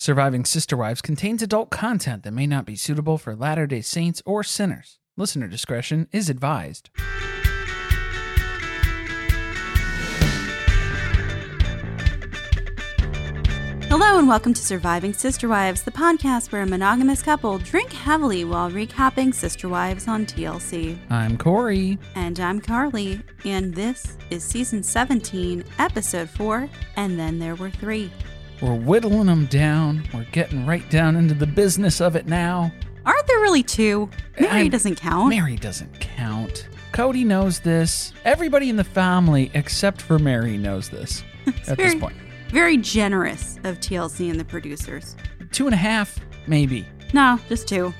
Surviving Sister Wives contains adult content that may not be suitable for Latter-day Saints or sinners. Listener discretion is advised. Hello and welcome to Surviving Sister Wives, the podcast where a monogamous couple drink heavily while recapping Sister Wives on TLC. I'm Corey. And I'm Carly. And this is Season 17, Episode 4, And Then There Were Three. We're whittling them down. We're getting right down into the business of it now. Aren't there really two? Mary doesn't count. Mary doesn't count. Cody knows this. Everybody in the family except for Mary knows this at this point. Very generous of TLC and the producers. 2.5, maybe. No, just two.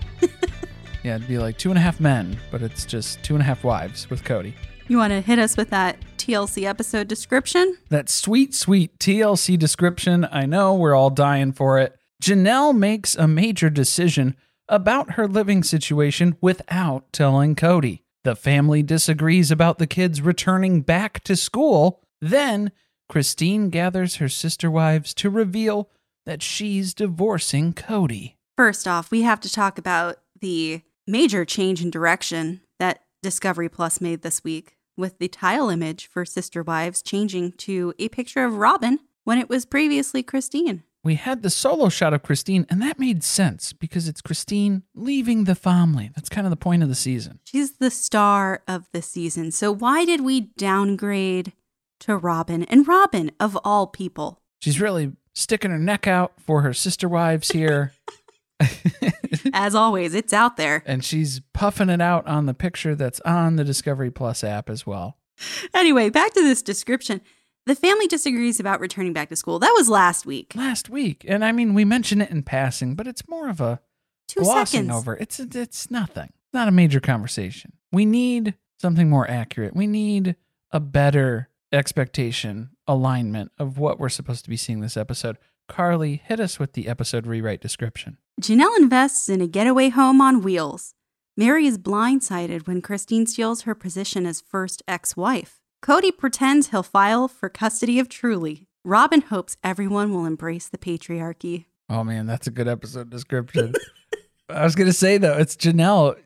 Yeah, it'd be like 2.5 men, but it's just 2.5 wives with Cody. You want to hit us with that TLC episode description? That sweet, sweet TLC description. I know we're all dying for it. Janelle makes a major decision about her living situation without telling Cody. The family disagrees about the kids returning back to school. Then Christine gathers her sister wives to reveal that she's divorcing Cody. First off, we have to talk about the major change in direction that Discovery Plus made this week, with the tile image for Sister Wives changing to a picture of Robin when it was previously Christine. We had the solo shot of Christine, and that made sense because it's Christine leaving the family. That's kind of the point of the season. She's the star of the season. So why did we downgrade to Robin? And Robin, of all people. She's really sticking her neck out for her sister wives here. As always, it's out there. And she's puffing it out on the picture that's on the Discovery Plus app as well. Anyway, back to this description. The family disagrees about returning back to school. That was last week. And I mean, we mention it in passing, but it's more of a 2 glossing seconds over. It's nothing. It's not a major conversation. We need something more accurate. We need a better expectation alignment of what we're supposed to be seeing this episode. Carly, hit us with the episode rewrite description. Janelle invests in a getaway home on wheels. Mary is blindsided when Christine steals her position as first ex-wife. Cody pretends he'll file for custody of Truly. Robin hopes everyone will embrace the patriarchy. Oh man, that's a good episode description. I was going to say though, it's Janelle.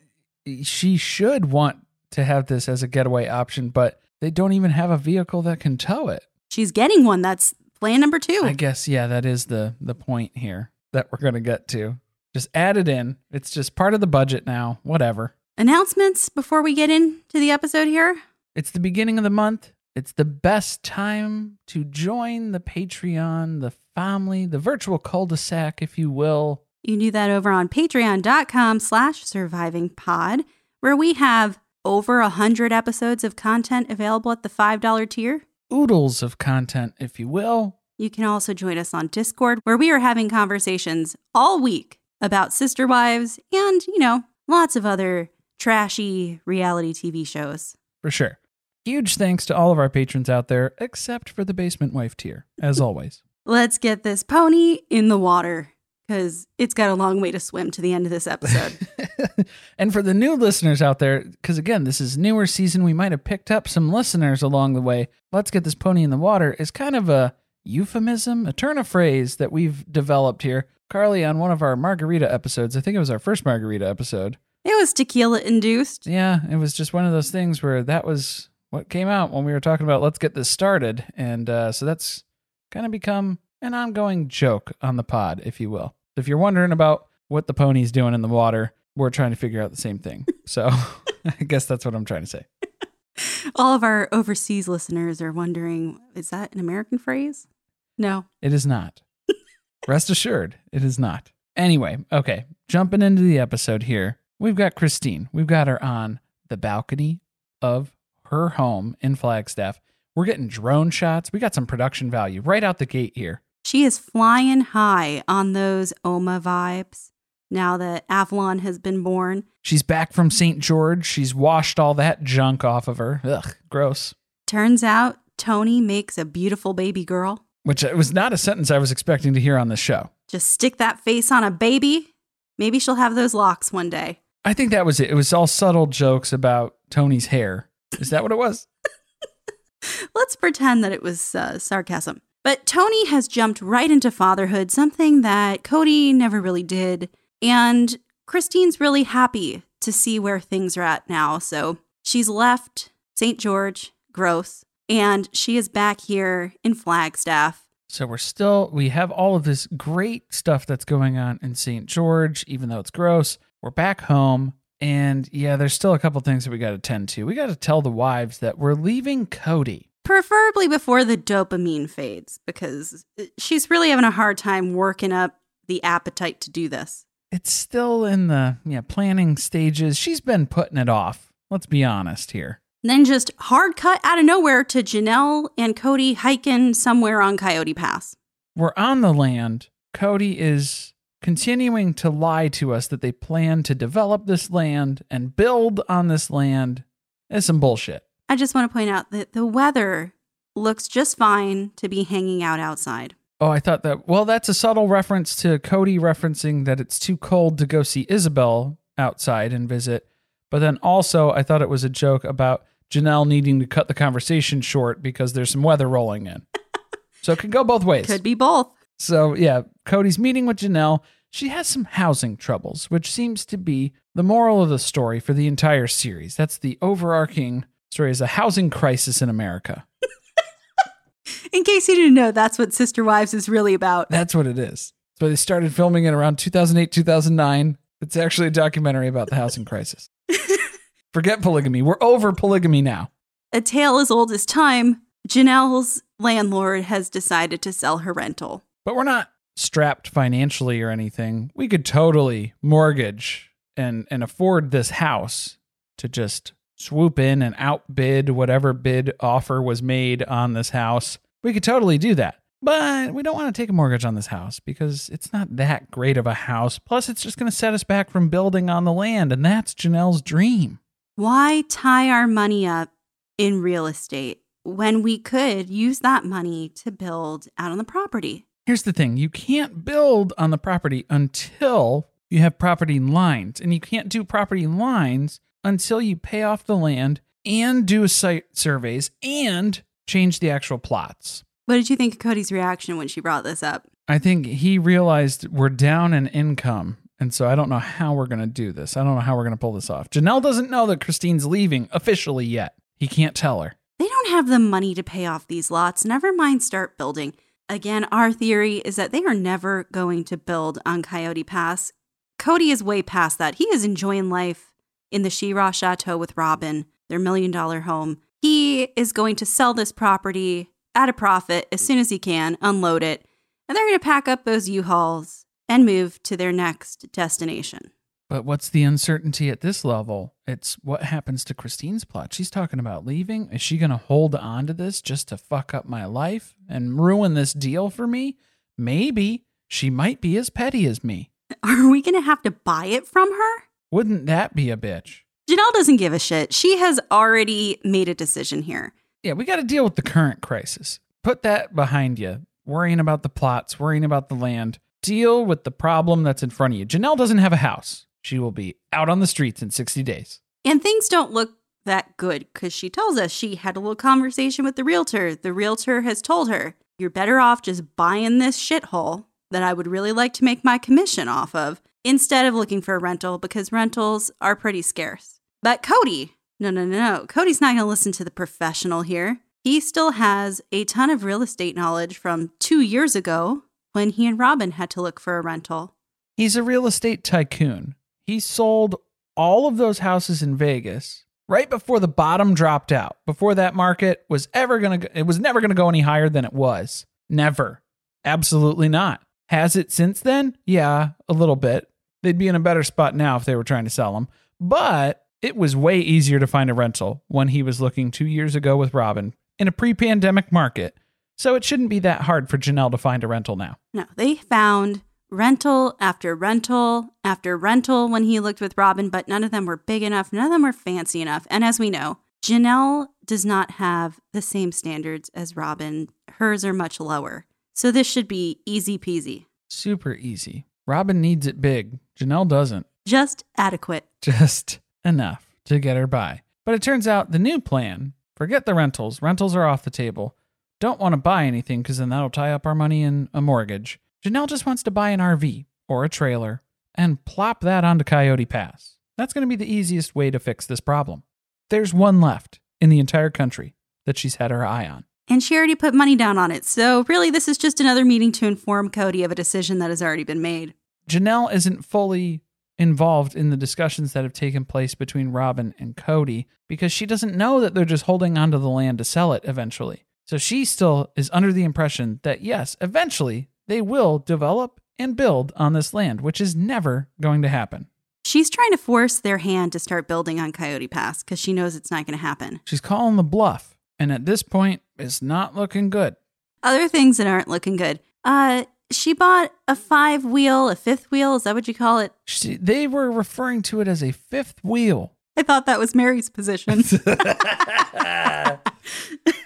She should want to have this as a getaway option, but they don't even have a vehicle that can tow it. She's getting one. That's plan number 2. I guess, yeah, that is the point here that we're going to get to. Just add it in. It's just part of the budget now. Whatever. Announcements before we get into the episode here. It's the beginning of the month. It's the best time to join the Patreon, the family, the virtual cul-de-sac, if you will. You can do that over on patreon.com/survivingpod, where we have over 100 episodes of content available at the $5 tier. Oodles of content, if you will. You can also join us on Discord, where we are having conversations all week about Sister Wives and, you know, lots of other trashy reality TV shows. For sure. Huge thanks to all of our patrons out there, except for the basement wife tier, as always. Let's get this pony in the water, because it's got a long way to swim to the end of this episode. And for the new listeners out there, because again, this is newer season, we might have picked up some listeners along the way. Let's get this pony in the water is kind of a euphemism, a turn of phrase that we've developed here. Carly, on one of our margarita episodes, I think it was our first margarita episode. It was tequila induced. Yeah, it was just one of those things where that was what came out when we were talking about let's get this started. And so that's kind of become an ongoing joke on the pod, if you will. If you're wondering about what the pony's doing in the water, we're trying to figure out the same thing. So I guess that's what I'm trying to say. All of our overseas listeners are wondering, is that an American phrase? No. It is not. Rest assured, it is not. Anyway, okay, jumping into the episode here. We've got Christine. We've got her on the balcony of her home in Flagstaff. We're getting drone shots. We got some production value right out the gate here. She is flying high on those OMA vibes now that Avalon has been born. She's back from St. George. She's washed all that junk off of her. Ugh, gross. Turns out Tony makes a beautiful baby girl. Which was not a sentence I was expecting to hear on this show. Just stick that face on a baby. Maybe she'll have those locks one day. I think that was it. It was all subtle jokes about Tony's hair. Is that what it was? Let's pretend that it was sarcasm. But Tony has jumped right into fatherhood, something that Cody never really did. And Christine's really happy to see where things are at now. So she's left St. George, gross. And she is back here in Flagstaff. So we have all of this great stuff that's going on in St. George, even though it's gross. We're back home. And yeah, there's still a couple things that we got to attend to. We got to tell the wives that we're leaving Cody. Preferably before the dopamine fades, because she's really having a hard time working up the appetite to do this. It's still in the planning stages. She's been putting it off. Let's be honest here. And then just hard cut out of nowhere to Janelle and Cody hiking somewhere on Coyote Pass. We're on the land. Cody is continuing to lie to us that they plan to develop this land and build on this land. It's some bullshit. I just want to point out that the weather looks just fine to be hanging out outside. Oh, I thought that. Well, that's a subtle reference to Cody referencing that it's too cold to go see Isabel outside and visit. But then also, I thought it was a joke about Janelle needing to cut the conversation short because there's some weather rolling in. So it could go both ways. Could be both. So yeah, Cody's meeting with Janelle. She has some housing troubles, which seems to be the moral of the story for the entire series. That's the overarching story, is a housing crisis in America. In case you didn't know, that's what Sister Wives is really about. That's what it is. So they started filming it around 2008, 2009. It's actually a documentary about the housing crisis. Forget polygamy. We're over polygamy now. A tale as old as time. Janelle's landlord has decided to sell her rental. But we're not strapped financially or anything. We could totally mortgage and afford this house to just swoop in and outbid whatever bid offer was made on this house. We could totally do that. But we don't want to take a mortgage on this house because it's not that great of a house. Plus, it's just going to set us back from building on the land, and that's Janelle's dream. Why tie our money up in real estate when we could use that money to build out on the property? Here's the thing. You can't build on the property until you have property lines, and you can't do property lines until you pay off the land and do site surveys and change the actual plots. What did you think of Cody's reaction when she brought this up? I think he realized we're down in income, and so I don't know how we're going to do this. I don't know how we're going to pull this off. Janelle doesn't know that Christine's leaving officially yet. He can't tell her. They don't have the money to pay off these lots. Never mind start building. Again, our theory is that they are never going to build on Coyote Pass. Cody is way past that. He is enjoying life in the Shiraz Chateau with Robin, their $1 million home. He is going to sell this property at a profit as soon as he can, unload it, and they're going to pack up those U-Hauls and move to their next destination. But what's the uncertainty at this level? It's what happens to Christine's plot. She's talking about leaving. Is she going to hold on to this just to fuck up my life and ruin this deal for me? Maybe. She might be as petty as me. Are we going to have to buy it from her? Wouldn't that be a bitch? Janelle doesn't give a shit. She has already made a decision here. Yeah, we got to deal with the current crisis. Put that behind you. Worrying about the plots, worrying about the land. Deal with the problem that's in front of you. Janelle doesn't have a house. She will be out on the streets in 60 days. And things don't look that good because she tells us she had a little conversation with the realtor. The realtor has told her, you're better off just buying this shithole that I would really like to make my commission off of instead of looking for a rental because rentals are pretty scarce. But Cody, no. Cody's not going to listen to the professional here. He still has a ton of real estate knowledge from 2 years ago when he and Robin had to look for a rental. He's a real estate tycoon. He sold all of those houses in Vegas right before the bottom dropped out, before that market was ever going to, it was never going to go any higher than it was. Never. Absolutely not. Has it since then? Yeah, a little bit. They'd be in a better spot now if they were trying to sell them. But it was way easier to find a rental when he was looking 2 years ago with Robin in a pre-pandemic market. So it shouldn't be that hard for Janelle to find a rental now. No, they found rental after rental after rental when he looked with Robin, but none of them were big enough. None of them were fancy enough. And as we know, Janelle does not have the same standards as Robin. Hers are much lower. So this should be easy peasy. Super easy. Robin needs it big. Janelle doesn't. Just adequate. Just enough to get her by. But it turns out the new plan, forget the rentals. Rentals are off the table. Don't want to buy anything because then that'll tie up our money in a mortgage. Janelle just wants to buy an RV or a trailer and plop that onto Coyote Pass. That's going to be the easiest way to fix this problem. There's one left in the entire country that she's had her eye on. And she already put money down on it. So really, this is just another meeting to inform Cody of a decision that has already been made. Janelle isn't fully involved in the discussions that have taken place between Robin and Cody because she doesn't know that they're just holding onto the land to sell it eventually. So she still is under the impression that, yes, eventually they will develop and build on this land, which is never going to happen. She's trying to force their hand to start building on Coyote Pass because she knows it's not going to happen. She's calling the bluff. And at this point, it's not looking good. Other things that aren't looking good. She bought a fifth wheel. Is that what you call it? They were referring to it as a fifth wheel. I thought that was Mary's position.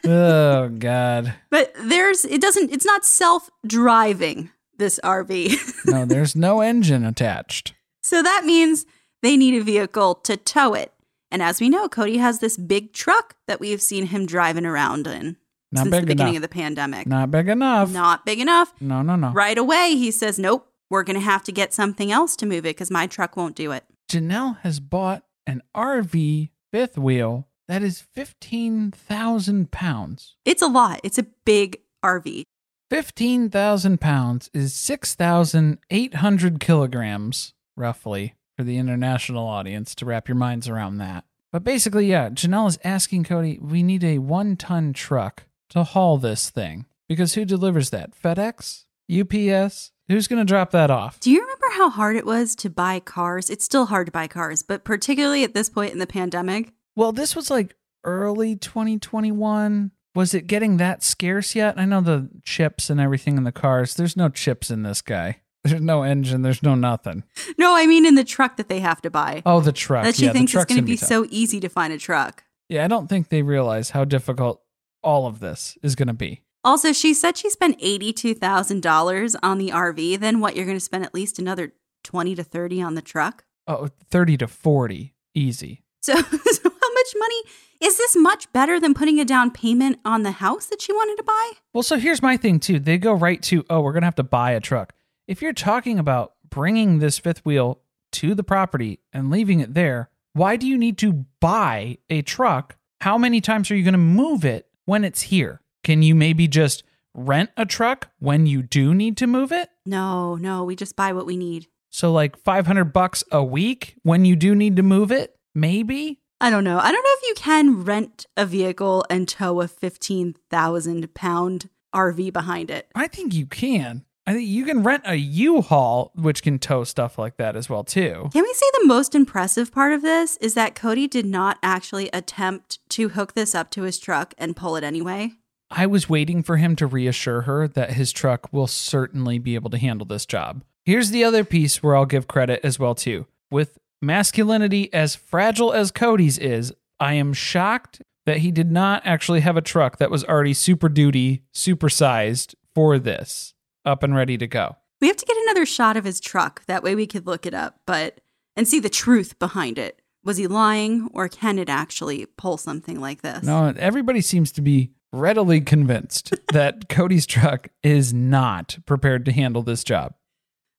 Oh, God. But it's not self-driving, this RV. No, there's no engine attached. So that means they need a vehicle to tow it. And as we know, Cody has this big truck that we have seen him driving around in since the beginning of the pandemic. Not big enough. No. Right away, he says, nope, we're going to have to get something else to move it because my truck won't do it. Janelle has bought an RV fifth wheel that is 15,000 pounds. It's a lot. It's a big RV. 15,000 pounds is 6,800 kilograms, roughly, for the international audience to wrap your minds around that. But basically, yeah, Janelle is asking Cody, we need a 1-ton truck to haul this thing. Because who delivers that? FedEx? UPS? Who's going to drop that off? Do you remember how hard it was to buy cars? It's still hard to buy cars, but particularly at this point in the pandemic. Well, this was like early 2021. Was it getting that scarce yet? I know the chips and everything in the cars. There's no chips in this guy. There's no engine. There's no nothing. No, I mean in the truck that they have to buy. Oh, the truck. That she thinks it's going to be so easy to find a truck. Yeah, I don't think they realize how difficult all of this is going to be. Also, she said she spent $82,000 on the RV. Then what, you're going to spend at least another 20 to 30 on the truck? Oh, 30 to 40. Easy. So how much money? Is this much better than putting a down payment on the house that she wanted to buy? Well, so here's my thing, too. They go right to, oh, we're going to have to buy a truck. If you're talking about bringing this fifth wheel to the property and leaving it there, why do you need to buy a truck? How many times are you going to move it when it's here? Can you maybe just rent a truck when you do need to move it? No, we just buy what we need. So like $500 a week when you do need to move it? Maybe? I don't know if you can rent a vehicle and tow a 15,000 pound RV behind it. I think you can. I think you can rent a U-Haul, which can tow stuff like that as well, too. Can we say the most impressive part of this is that Cody did not actually attempt to hook this up to his truck and pull it anyway? I was waiting for him to reassure her that his truck will certainly be able to handle this job. Here's the other piece where I'll give credit as well, too. With masculinity as fragile as Cody's is, I am shocked that he did not actually have a truck that was already super duty, supersized for this, up and ready to go. We have to get another shot of his truck. That way we could look it up, but and see the truth behind it. Was he lying, or can it actually pull something like this? No, everybody seems to be readily convinced that Cody's truck is not prepared to handle this job.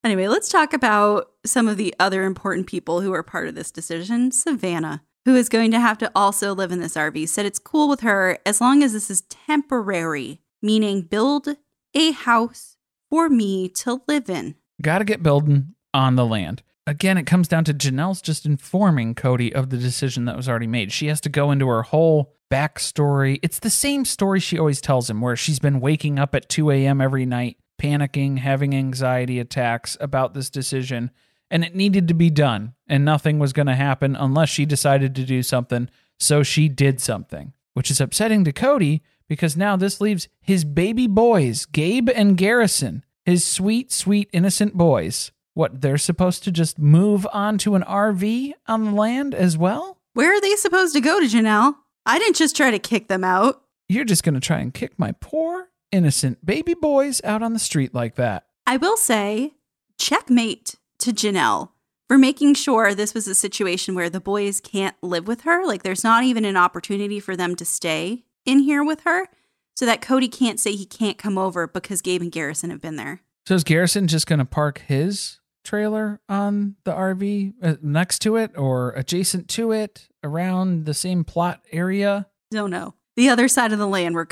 Anyway, let's talk about some of the other important people who are part of this decision. Savannah, who is going to have to also live in this RV, said it's cool with her as long as this is temporary, meaning build a house for me to live in. Gotta get building on the land. Again, it comes down to Janelle's just informing Cody of the decision that was already made. She has to go into her whole backstory. It's the same story she always tells him, where she's been waking up at 2 a.m. every night, panicking, having anxiety attacks about this decision, and it needed to be done, and nothing was going to happen unless she decided to do something, so she did something, which is upsetting to Cody because now this leaves his baby boys, Gabe and Garrison, his sweet, sweet, innocent boys. What, they're supposed to just move on to an RV on the land as well? Where are they supposed to go to, Janelle? I didn't just try to kick them out. You're just going to try and kick my poor, innocent baby boys out on the street like that. I will say, checkmate to Janelle for making sure this was a situation where the boys can't live with her. Like, there's not even an opportunity for them to stay in here with her, so that Cody can't say he can't come over because Gabe and Garrison have been there. So is Garrison just going to park his trailer on the RV next to it, or adjacent to it, around the same plot area? Don't know. The other side of the land where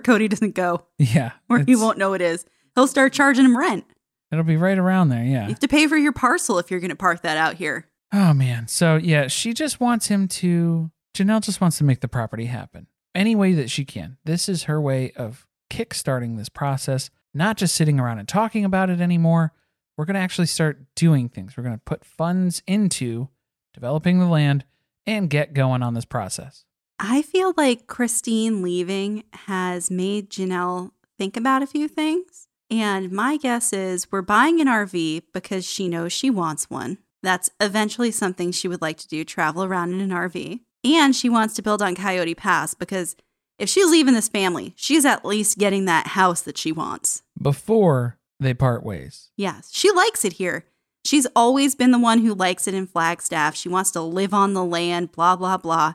Cody doesn't go. Yeah. Where he won't know it is. He'll start charging him rent. It'll be right around there, yeah. You have to pay for your parcel if you're going to park that out here. Oh, man. So, yeah, Janelle just wants to make the property happen any way that she can. This is her way of kickstarting this process, not just sitting around and talking about it anymore. We're going to actually start doing things. We're going to put funds into developing the land and get going on this process. I feel like Christine leaving has made Janelle think about a few things. And my guess is we're buying an RV because she knows she wants one. That's eventually something she would like to do, travel around in an RV. And she wants to build on Coyote Pass because if she's leaving this family, she's at least getting that house that she wants. Before they part ways. Yes. She likes it here. She's always been the one who likes it in Flagstaff. She wants to live on the land, blah, blah, blah.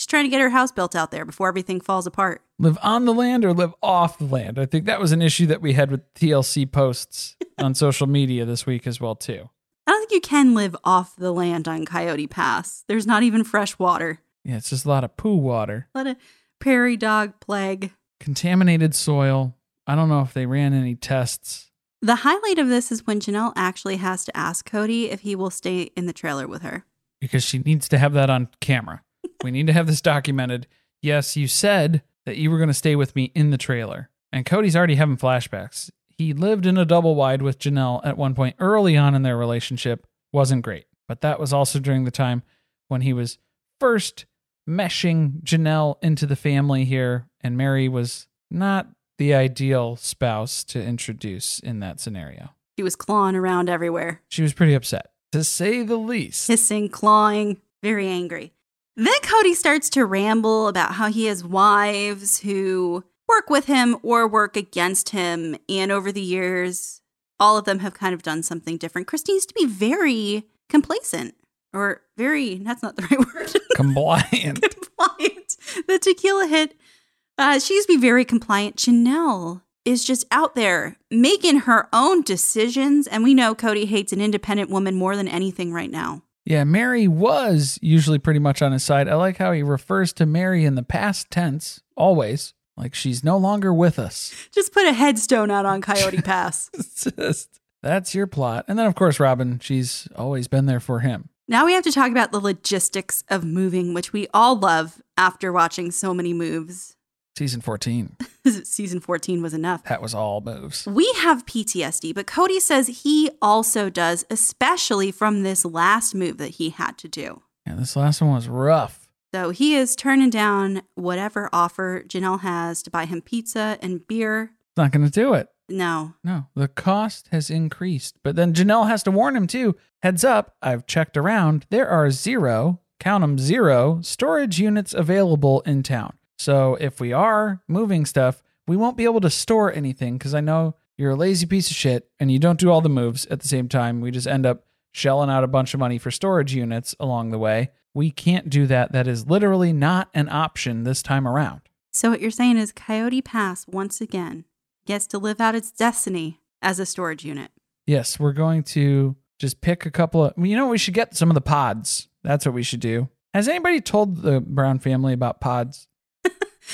She's trying to get her house built out there before everything falls apart. Live on the land or live off the land? I think that was an issue that we had with TLC posts on social media this week as well, too. I don't think you can live off the land on Coyote Pass. There's not even fresh water. Yeah, it's just a lot of poo water. A lot of prairie dog plague. Contaminated soil. I don't know if they ran any tests. The highlight of this is when Janelle actually has to ask Cody if he will stay in the trailer with her. Because she needs to have that on camera. We need to have this documented. Yes, you said that you were going to stay with me in the trailer. And Cody's already having flashbacks. He lived in a double wide with Janelle at one point early on in their relationship. Wasn't great. But that was also during the time when he was first meshing Janelle into the family here. And Mary was not the ideal spouse to introduce in that scenario. She was clawing around everywhere. She was pretty upset, to say the least. Hissing, clawing, very angry. Then Cody starts to ramble about how he has wives who work with him or work against him. And over the years, all of them have kind of done something different. Christine used to be very complacent, or very, that's not the right word. Compliant. Compliant. The tequila hit. She used to be very compliant. Janelle is just out there making her own decisions. And we know Cody hates an independent woman more than anything right now. Yeah, Mary was usually pretty much on his side. I like how he refers to Mary in the past tense, always, like she's no longer with us. Just put a headstone out on Coyote Pass. That's your plot. And then, of course, Robin, she's always been there for him. Now we have to talk about the logistics of moving, which we all love after watching so many moves. Season 14. Season 14 was enough. That was all moves. We have PTSD, but Cody says he also does, especially from this last move that he had to do. Yeah, this last one was rough. So he is turning down whatever offer Janelle has to buy him pizza and beer. Not going to do it. No. No. The cost has increased. But then Janelle has to warn him too. Heads up, I've checked around. There are zero, count them, zero storage units available in town. So if we are moving stuff, we won't be able to store anything because I know you're a lazy piece of shit and you don't do all the moves at the same time. We just end up shelling out a bunch of money for storage units along the way. We can't do that. That is literally not an option this time around. So what you're saying is Coyote Pass, once again, gets to live out its destiny as a storage unit. Yes, we're going to just pick a couple of... You know, we should get some of the pods. That's what we should do. Has anybody told the Brown family about pods?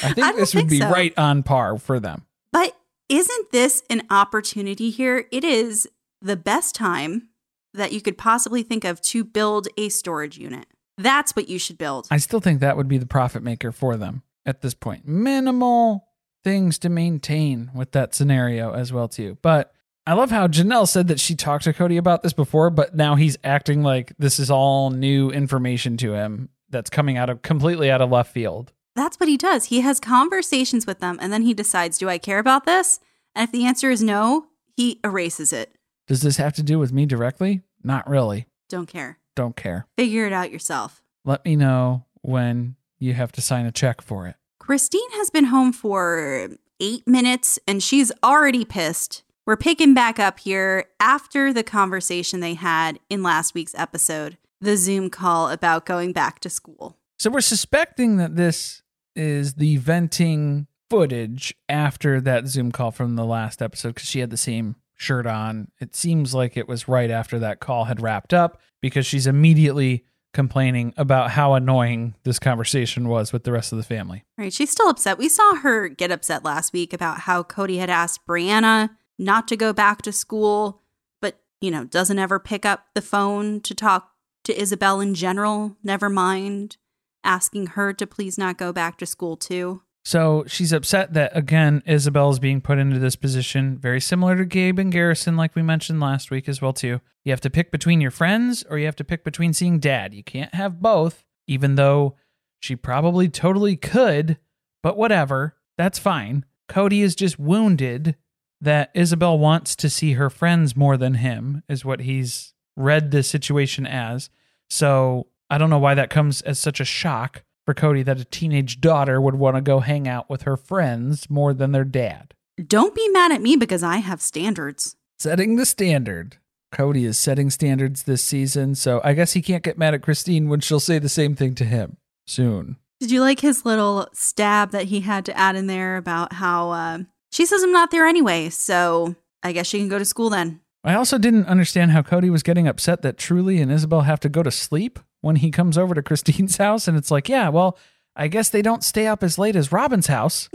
I think this would be right on par for them. But isn't this an opportunity here? It is the best time that you could possibly think of to build a storage unit. That's what you should build. I still think that would be the profit maker for them at this point. Minimal things to maintain with that scenario as well too. But I love how Janelle said that she talked to Cody about this before, but now he's acting like this is all new information to him that's coming out of completely out of left field. That's what he does. He has conversations with them and then he decides, do I care about this? And if the answer is no, he erases it. Does this have to do with me directly? Not really. Don't care. Don't care. Figure it out yourself. Let me know when you have to sign a check for it. Christine has been home for 8 minutes and she's already pissed. We're picking back up here after the conversation they had in last week's episode, the Zoom call about going back to school. So we're suspecting that this is the venting footage after that Zoom call from the last episode because she had the same shirt on. It seems like it was right after that call had wrapped up because she's immediately complaining about how annoying this conversation was with the rest of the family. Right. She's still upset. We saw her get upset last week about how Cody had asked Brianna not to go back to school, but, you know, doesn't ever pick up the phone to talk to Isabel in general. Never mind asking her to please not go back to school too. So she's upset that, again, Isabel is being put into this position, very similar to Gabe and Garrison, like we mentioned last week as well, too. You have to pick between your friends or you have to pick between seeing dad. You can't have both, even though she probably totally could, but whatever. That's fine. Cody is just wounded that Isabel wants to see her friends more than him, is what he's read this situation as. So I don't know why that comes as such a shock for Cody that a teenage daughter would want to go hang out with her friends more than their dad. Don't be mad at me because I have standards. Setting the standard. Cody is setting standards this season, so I guess he can't get mad at Christine when she'll say the same thing to him soon. Did you like his little stab that he had to add in there about how she says I'm not there anyway, so I guess she can go to school then? I also didn't understand how Cody was getting upset that Truly and Isabel have to go to sleep when he comes over to Christine's house, and it's like, yeah, well, I guess they don't stay up as late as Robin's house.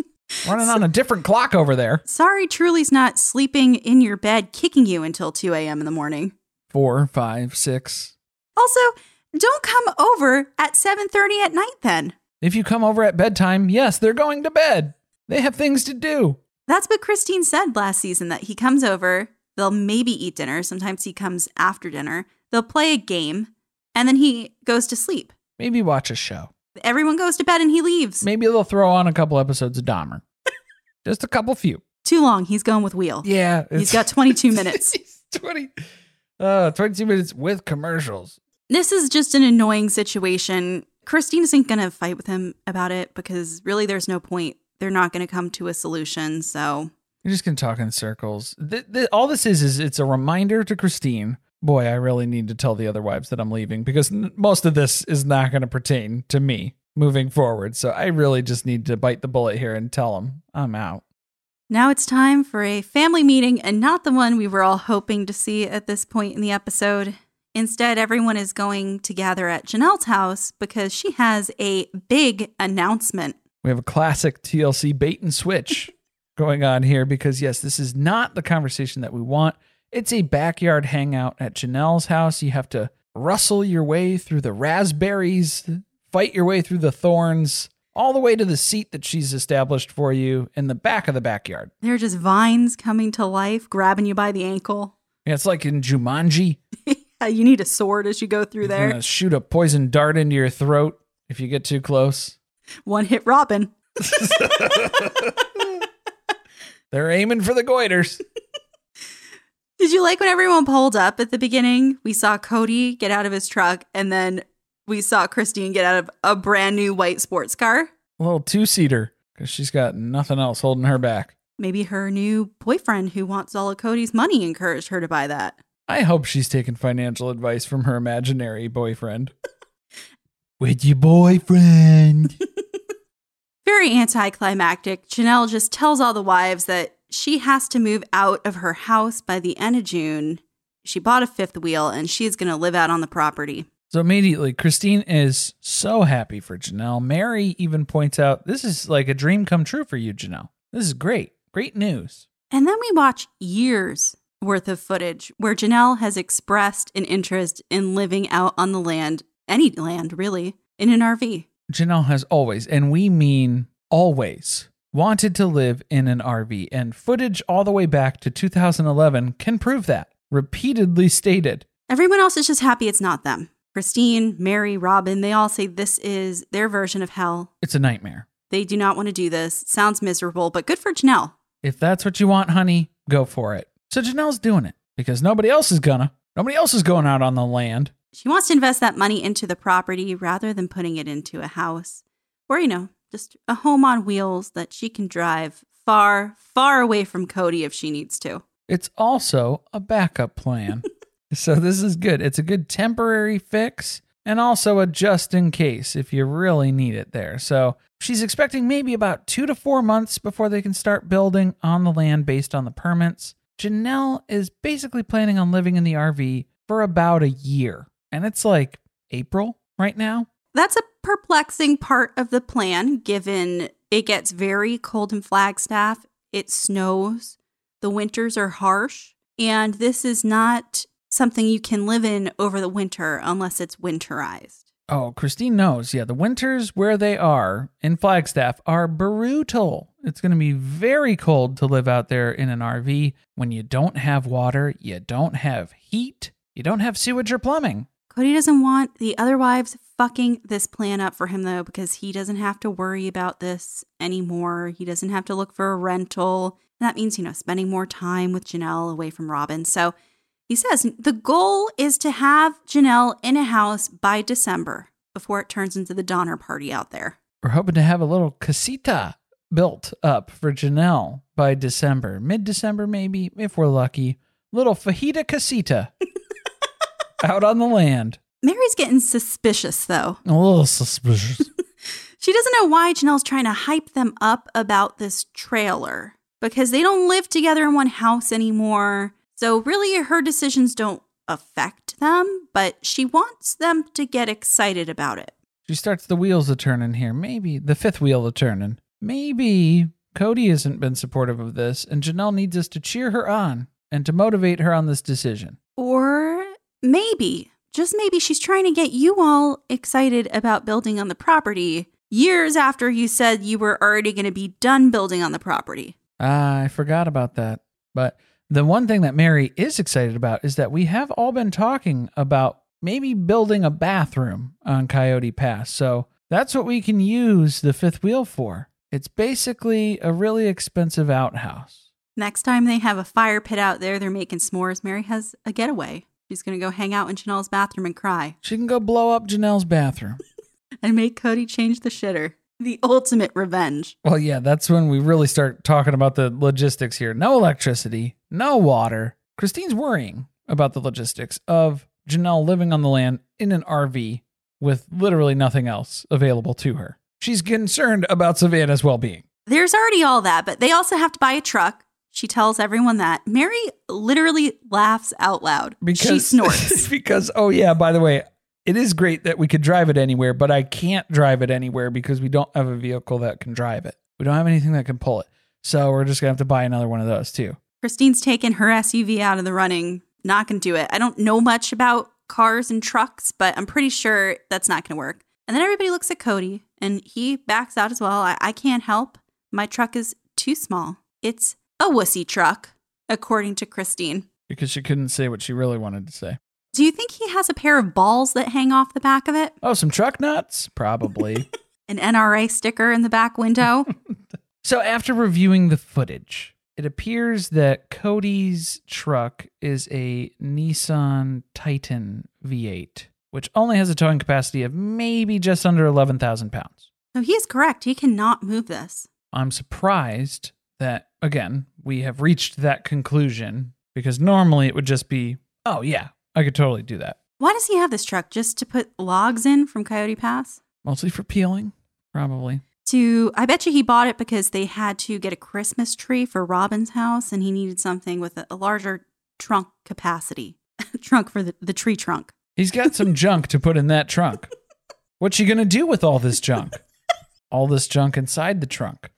Running on a different clock over there. Sorry, Truly's not sleeping in your bed, kicking you until 2 a.m. in the morning. 4, 5, 6. Also, don't come over at 7:30 at night then. If you come over at bedtime, yes, they're going to bed. They have things to do. That's what Christine said last season, that he comes over, they'll maybe eat dinner. Sometimes he comes after dinner. They'll play a game. And then he goes to sleep. Maybe watch a show. Everyone goes to bed and he leaves. Maybe they'll throw on a couple episodes of Dahmer. Just a couple few. Too long. He's going with Wheel. Yeah. He's got 22 minutes. 22 minutes with commercials. This is just an annoying situation. Christine isn't going to fight with him about it because really there's no point. They're not going to come to a solution. So you're just going to talk in circles. All this is it's a reminder to Christine. Boy, I really need to tell the other wives that I'm leaving because most of this is not going to pertain to me moving forward. So I really just need to bite the bullet here and tell them I'm out. Now it's time for a family meeting and not the one we were all hoping to see at this point in the episode. Instead, everyone is going to gather at Janelle's house because she has a big announcement. We have a classic TLC bait and switch going on here because, yes, this is not the conversation that we want. It's a backyard hangout at Janelle's house. You have to rustle your way through the raspberries, fight your way through the thorns, all the way to the seat that she's established for you in the back of the backyard. They're just vines coming to life, grabbing you by the ankle. Yeah, it's like in Jumanji. Yeah, you need a sword as you go through there. You're gonna shoot a poison dart into your throat if you get too close. One hit Robin. They're aiming for the goiters. Did you like when everyone pulled up at the beginning? We saw Cody get out of his truck, and then we saw Christine get out of a brand new white sports car. A little two-seater, because she's got nothing else holding her back. Maybe her new boyfriend who wants all of Cody's money encouraged her to buy that. I hope she's taking financial advice from her imaginary boyfriend. With your boyfriend. Very anticlimactic. Janelle just tells all the wives that she has to move out of her house by the end of June. She bought a fifth wheel and she's going to live out on the property. So immediately, Christine is so happy for Janelle. Mary even points out, this is like a dream come true for you, Janelle. This is great. Great news. And then we watch years worth of footage where Janelle has expressed an interest in living out on the land, any land really, in an RV. Janelle has always, and we mean always, wanted to live in an RV, and footage all the way back to 2011 can prove that, repeatedly stated. Everyone else is just happy it's not them. Christine, Mary, Robin, they all say this is their version of hell. It's a nightmare. They do not want to do this. It sounds miserable, but good for Janelle. If that's what you want, honey, go for it. So Janelle's doing it because nobody else is gonna. Nobody else is going out on the land. She wants to invest that money into the property rather than putting it into a house or, you know, just a home on wheels that she can drive far, far away from Cody if she needs to. It's also a backup plan. So this is good. It's a good temporary fix and also a just in case if you really need it there. So she's expecting maybe about 2 to 4 months before they can start building on the land based on the permits. Janelle is basically planning on living in the RV for about a year. And it's like April right now. That's a perplexing part of the plan, given it gets very cold in Flagstaff. It snows. The winters are harsh. And this is not something you can live in over the winter unless it's winterized. Oh, Christine knows. Yeah, the winters where they are in Flagstaff are brutal. It's going to be very cold to live out there in an RV when you don't have water, you don't have heat, you don't have sewage or plumbing. Cody doesn't want the other wives fucking this plan up for him, though, because he doesn't have to worry about this anymore. He doesn't have to look for a rental. And that means, you know, spending more time with Janelle away from Robin. So he says the goal is to have Janelle in a house by December before it turns into the Donner Party out there. We're hoping to have a little casita built up for Janelle by December, mid-December maybe, if we're lucky. Little fajita casita. Out on the land. Mary's getting suspicious, though. A little suspicious. She doesn't know why Janelle's trying to hype them up about this trailer because they don't live together in one house anymore. So really, her decisions don't affect them, but she wants them to get excited about it. She starts the wheels a-turning here. Maybe the fifth wheel a-turning. Maybe Cody hasn't been supportive of this, and Janelle needs us to cheer her on and to motivate her on this decision. Or maybe, just maybe, she's trying to get you all excited about building on the property years after you said you were already going to be done building on the property. I forgot about that. But the one thing that Mary is excited about is that we have all been talking about maybe building a bathroom on Coyote Pass. So that's what we can use the fifth wheel for. It's basically a really expensive outhouse. Next time they have a fire pit out there, they're making s'mores. Mary has a getaway. She's going to go hang out in Janelle's bathroom and cry. She can go blow up Janelle's bathroom. And make Cody change the shitter. The ultimate revenge. Well, yeah, that's when we really start talking about the logistics here. No electricity, no water. Christine's worrying about the logistics of Janelle living on the land in an RV with literally nothing else available to her. She's concerned about Savannah's well-being. There's already all that, but they also have to buy a truck. She tells everyone that. Mary literally laughs out loud. Because, she snorts. Because, oh yeah, by the way, it is great that we could drive it anywhere, but I can't drive it anywhere because we don't have a vehicle that can drive it. We don't have anything that can pull it. So we're just going to have to buy another one of those too. Christine's taking her SUV out of the running. Not going to do it. I don't know much about cars and trucks, but I'm pretty sure that's not going to work. And then everybody looks at Cody and he backs out as well. I can't help. My truck is too small. It's a wussy truck, according to Christine. Because she couldn't say what she really wanted to say. Do you think he has a pair of balls that hang off the back of it? Oh, some truck nuts? Probably. An NRA sticker in the back window? So after reviewing the footage, It appears that Cody's truck is a Nissan Titan V8, which only has a towing capacity of maybe just under 11,000 pounds. So he is correct. He cannot move this. I'm surprised that, again, we have reached that conclusion because normally it would just be, oh, yeah, I could totally do that. Why does he have this truck? Just to put logs in from Coyote Pass? Mostly for peeling, probably. I bet you he bought it because they had to get a Christmas tree for Robin's house and he needed something with a larger trunk capacity. Trunk for the tree trunk. He's got some junk to put in that trunk. What's she going to do with all this junk? All this junk inside the trunk.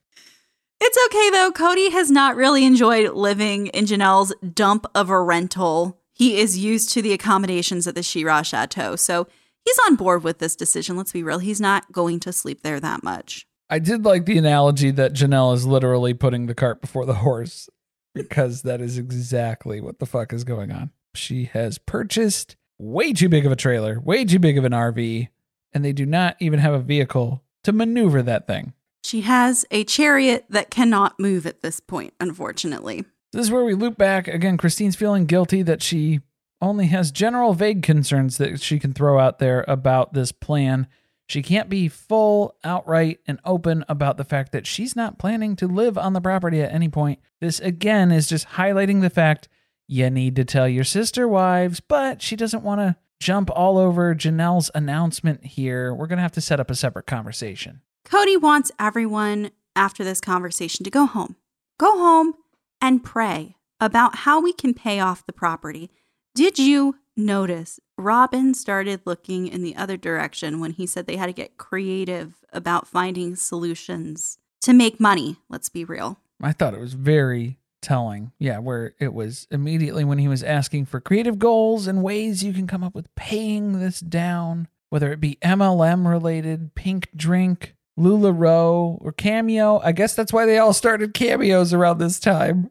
It's okay, though. Cody has not really enjoyed living in Janelle's dump of a rental. He is used to the accommodations at the Shiraz Chateau, so he's on board with this decision. Let's be real. He's not going to sleep there that much. I did like the analogy that Janelle is literally putting the cart before the horse, because that is exactly what the fuck is going on. She has purchased way too big of a trailer, way too big of an RV, and they do not even have a vehicle to maneuver that thing. She has a chariot that cannot move at this point, unfortunately. This is where we loop back. Again, Christine's feeling guilty that she only has general vague concerns that she can throw out there about this plan. She can't be full, outright, and open about the fact that she's not planning to live on the property at any point. This, again, is just highlighting the fact you need to tell your sister wives, but she doesn't want to jump all over Janelle's announcement here. We're going to have to set up a separate conversation. Cody wants everyone after this conversation to go home. Go home and pray about how we can pay off the property. Did you notice Robin started looking in the other direction when he said they had to get creative about finding solutions to make money? Let's be real. I thought it was very telling. Yeah, where it was immediately when he was asking for creative goals and ways you can come up with paying this down, whether it be MLM related, Pink Drink, LuLaRoe, or Cameo. I guess that's why they all started cameos around this time.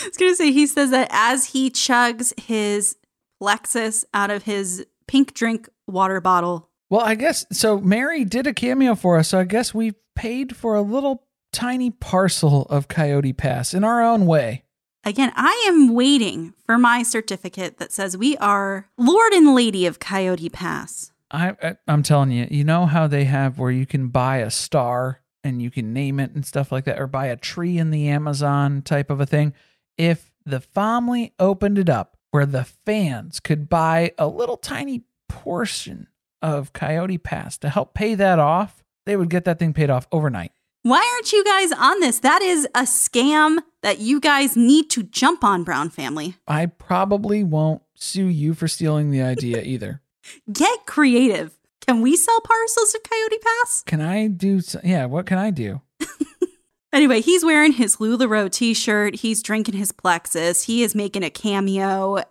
I was going to say, he says that as he chugs his Plexus out of his Pink Drink water bottle. Well, I guess, so Mary did a cameo for us, so I guess we paid for a little tiny parcel of Coyote Pass in our own way. Again, I am waiting for my certificate that says we are Lord and Lady of Coyote Pass. I'm telling you, you know how they have where you can buy a star and you can name it and stuff like that, or buy a tree in the Amazon type of a thing? If the family opened it up, where the fans could buy a little tiny portion of Coyote Pass to help pay that off, they would get that thing paid off overnight. Why aren't you guys on this? That is a scam that you guys need to jump on, Brown family. I probably won't sue you for stealing the idea either. Get creative. Can we sell parcels of Coyote Pass? Can I do? Yeah, what can I do? Anyway, he's wearing his LuLaRoe t-shirt. He's drinking his Plexus. He is making a cameo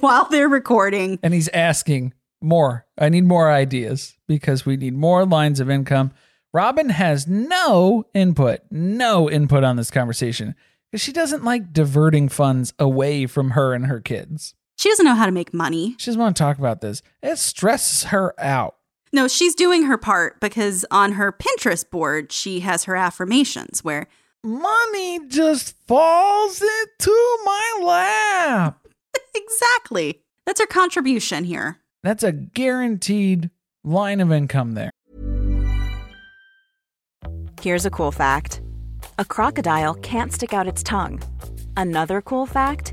while they're recording. And he's asking more. I need more ideas because we need more lines of income. Robin has no input on this conversation because she doesn't like diverting funds away from her and her kids. She doesn't know how to make money. She doesn't want to talk about this. It stresses her out. No, she's doing her part because on her Pinterest board, she has her affirmations where money just falls into my lap. Exactly. That's her contribution here. That's a guaranteed line of income there. Here's a cool fact. A crocodile can't stick out its tongue. Another cool fact,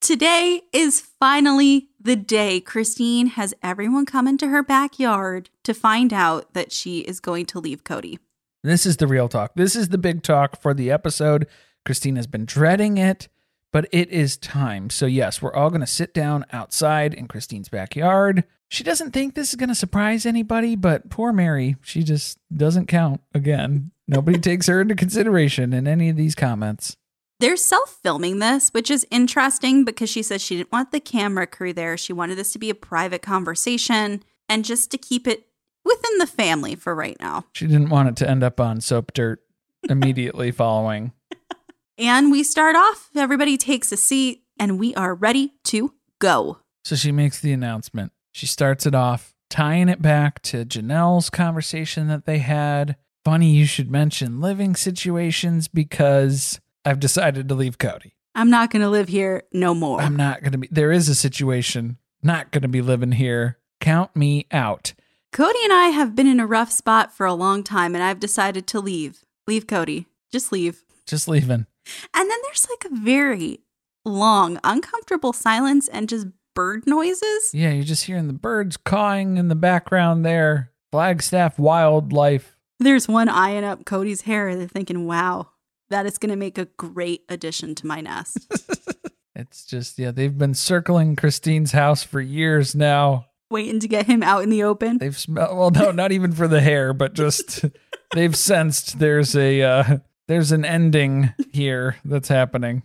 Today is finally the day Christine has everyone come into her backyard to find out that she is going to leave Cody. This is the real talk. This is the big talk for the episode. Christine has been dreading it, but it is time. So yes, we're all going to sit down outside in Christine's backyard. She doesn't think this is going to surprise anybody, but poor Mary, she just doesn't count again. Nobody takes her into consideration in any of these comments. They're self-filming this, which is interesting because she says she didn't want the camera crew there. She wanted this to be a private conversation and just to keep it within the family for right now. She didn't want it to end up on Soap Dirt immediately following. And we start off. Everybody takes a seat and we are ready to go. So she makes the announcement. She starts it off, tying it back to Janelle's conversation that they had. Funny you should mention living situations because I've decided to leave Cody. I'm not going to live here no more. I'm not going to be. There is a situation. Not going to be living here. Count me out. Cody and I have been in a rough spot for a long time, and I've decided to leave. Leave Cody. Just leave. Just leaving. And then there's like a very long, uncomfortable silence and just bird noises. Yeah, you're just hearing the birds cawing in the background there. Flagstaff wildlife. There's one eyeing up Cody's hair. They're thinking, wow. That is going to make a great addition to my nest. It's just, yeah, they've been circling Christine's house for years now. Waiting to get him out in the open. They've smelled, well, no, not even for the hair, but just they've sensed there's an ending here that's happening.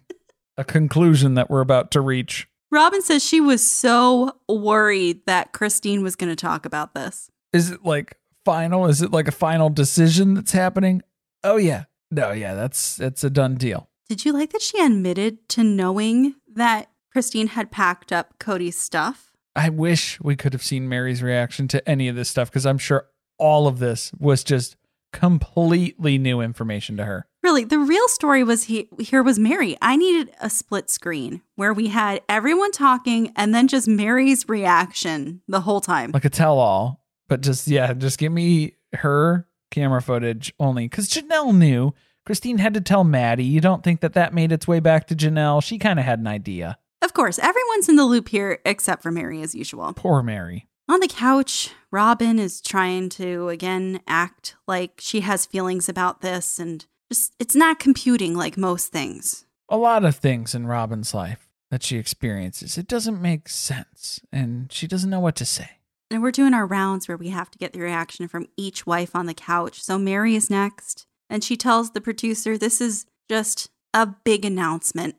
A conclusion that we're about to reach. Robin says she was so worried that Christine was going to talk about this. Is it like final? Is it like a final decision that's happening? Oh, yeah. No, yeah, that's a done deal. Did you like that she admitted to knowing that Christine had packed up Cody's stuff? I wish we could have seen Mary's reaction to any of this stuff, because I'm sure all of this was just completely new information to her. Really, the real story was here was Mary. I needed a split screen where we had everyone talking and then just Mary's reaction the whole time. Like a tell-all, but just give me her camera footage only, because Janelle knew. Christine had to tell Maddie. You don't think that made its way back to Janelle? She kind of had an idea. Of course, everyone's in the loop here except for Mary as usual. Poor Mary. On the couch, Robin is trying to, again, act like she has feelings about this and just it's not computing like most things. A lot of things in Robin's life that she experiences. It doesn't make sense and she doesn't know what to say. And we're doing our rounds where we have to get the reaction from each wife on the couch. So Mary is next. And she tells the producer, this is just a big announcement.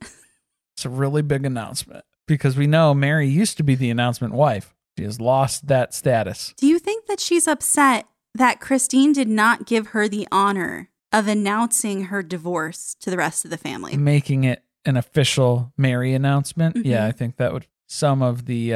It's a really big announcement. Because we know Mary used to be the announcement wife. She has lost that status. Do you think that she's upset that Christine did not give her the honor of announcing her divorce to the rest of the family? Making it an official Mary announcement? Mm-hmm. Yeah, I think that would... Some of the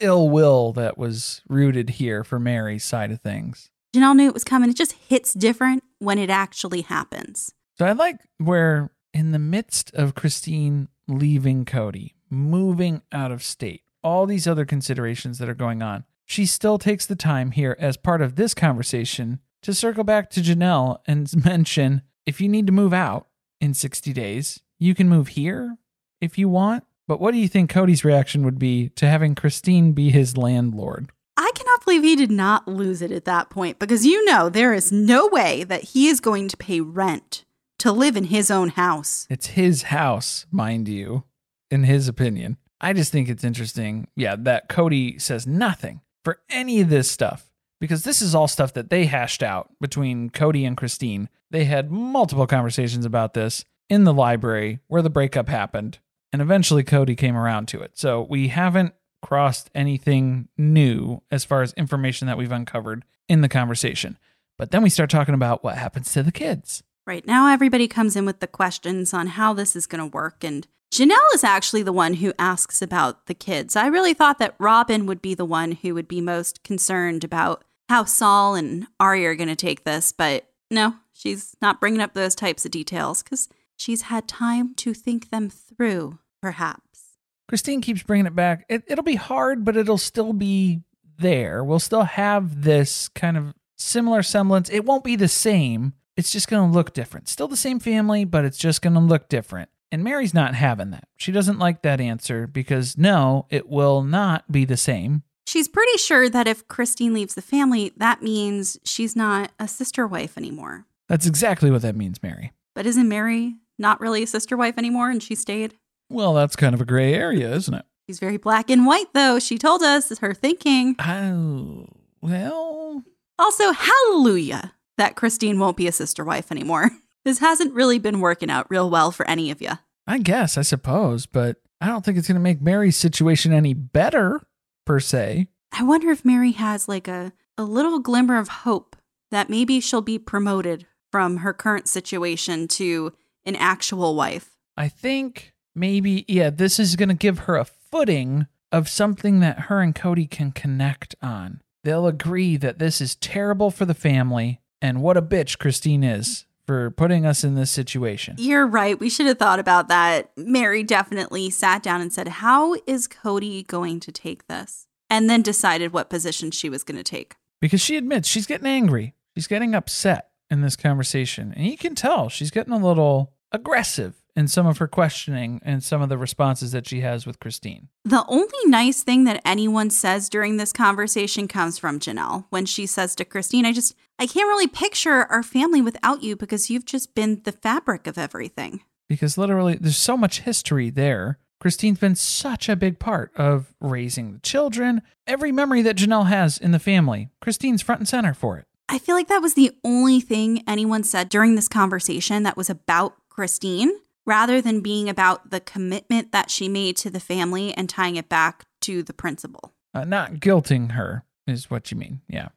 ill will that was rooted here for Mary's side of things. Janelle knew it was coming. It just hits different when it actually happens. So I like where in the midst of Christine leaving Cody, moving out of state, all these other considerations that are going on, she still takes the time here as part of this conversation to circle back to Janelle and mention, if you need to move out in 60 days, you can move here if you want. But what do you think Cody's reaction would be to having Christine be his landlord? I cannot believe he did not lose it at that point, because you know there is no way that he is going to pay rent to live in his own house. It's his house, mind you, in his opinion. I just think it's interesting, yeah, that Cody says nothing for any of this stuff, because this is all stuff that they hashed out between Cody and Christine. They had multiple conversations about this in the library where the breakup happened. And eventually Cody came around to it. So we haven't crossed anything new as far as information that we've uncovered in the conversation. But then we start talking about what happens to the kids. Right now, everybody comes in with the questions on how this is going to work. And Janelle is actually the one who asks about the kids. I really thought that Robin would be the one who would be most concerned about how Saul and Ari are going to take this, but no, she's not bringing up those types of details because she's had time to think them through, perhaps. Christine keeps bringing it back. It'll be hard, but it'll still be there. We'll still have this kind of similar semblance. It won't be the same. It's just going to look different. Still the same family, but it's just going to look different. And Mary's not having that. She doesn't like that answer because no, it will not be the same. She's pretty sure that if Christine leaves the family, that means she's not a sister wife anymore. That's exactly what that means, Mary. But isn't Mary not really a sister wife anymore and she stayed? Well, that's kind of a gray area, isn't it? She's very black and white, though. She told us her thinking. Oh, well. Also, hallelujah that Christine won't be a sister wife anymore. This hasn't really been working out real well for any of you. I guess, I suppose, but I don't think it's going to make Mary's situation any better, per se. I wonder if Mary has like a little glimmer of hope that maybe she'll be promoted from her current situation to an actual wife. I think maybe, yeah, this is going to give her a footing of something that her and Cody can connect on. They'll agree that this is terrible for the family and what a bitch Christine is for putting us in this situation. You're right. We should have thought about that. Mary definitely sat down and said, how is Cody going to take this? And then decided what position she was going to take. Because she admits she's getting angry. She's getting upset in this conversation. And you can tell she's getting a little aggressive in some of her questioning and some of the responses that she has with Christine. The only nice thing that anyone says during this conversation comes from Janelle. When she says to Christine, I can't really picture our family without you because you've just been the fabric of everything. Because literally, there's so much history there. Christine's been such a big part of raising the children. Every memory that Janelle has in the family, Christine's front and center for it. I feel like that was the only thing anyone said during this conversation that was about Christine, rather than being about the commitment that she made to the family and tying it back to the principal. Not guilting her is what you mean, yeah.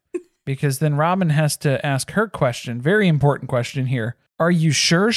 Because then Robin has to ask her question, very important question here. Are you sure?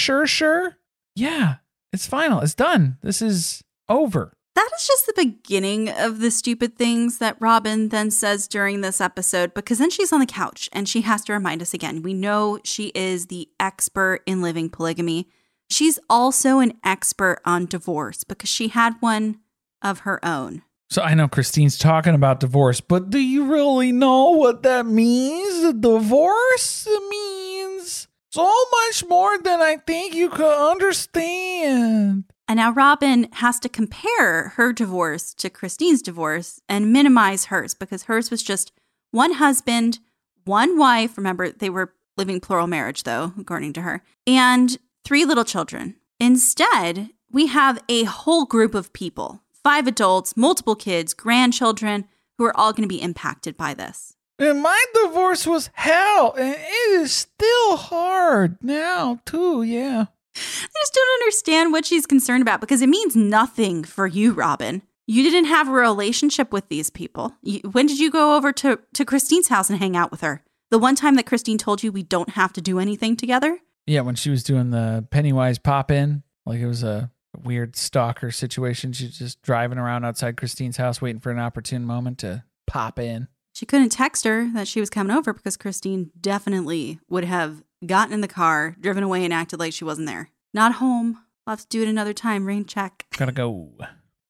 Yeah, it's final, it's done. This is over. That is just the beginning of the stupid things that Robin then says during this episode, because then she's on the couch and she has to remind us again. We know she is the expert in living polygamy. She's also an expert on divorce because she had one of her own. So I know Christine's talking about divorce, but do you really know what that means? Divorce means so much more than I think you could understand. And now Robin has to compare her divorce to Christine's divorce and minimize hers because hers was just one husband, one wife. Remember, they were living plural marriage, though, according to her. And 3 little children. Instead, we have a whole group of people, 5 adults, multiple kids, grandchildren, who are all going to be impacted by this. And my divorce was hell, and it is still hard now, too, yeah. I just don't understand what she's concerned about, because it means nothing for you, Robin. You didn't have a relationship with these people. When did you go over to Christine's house and hang out with her? The one time that Christine told you we don't have to do anything together? Yeah, when she was doing the Pennywise pop-in, like it was a weird stalker situation. She's just driving around outside Christine's house waiting for an opportune moment to pop in. She couldn't text her that she was coming over because Christine definitely would have gotten in the car, driven away, and acted like she wasn't there. Not home. We'll have to do it another time. Rain check. Gotta go.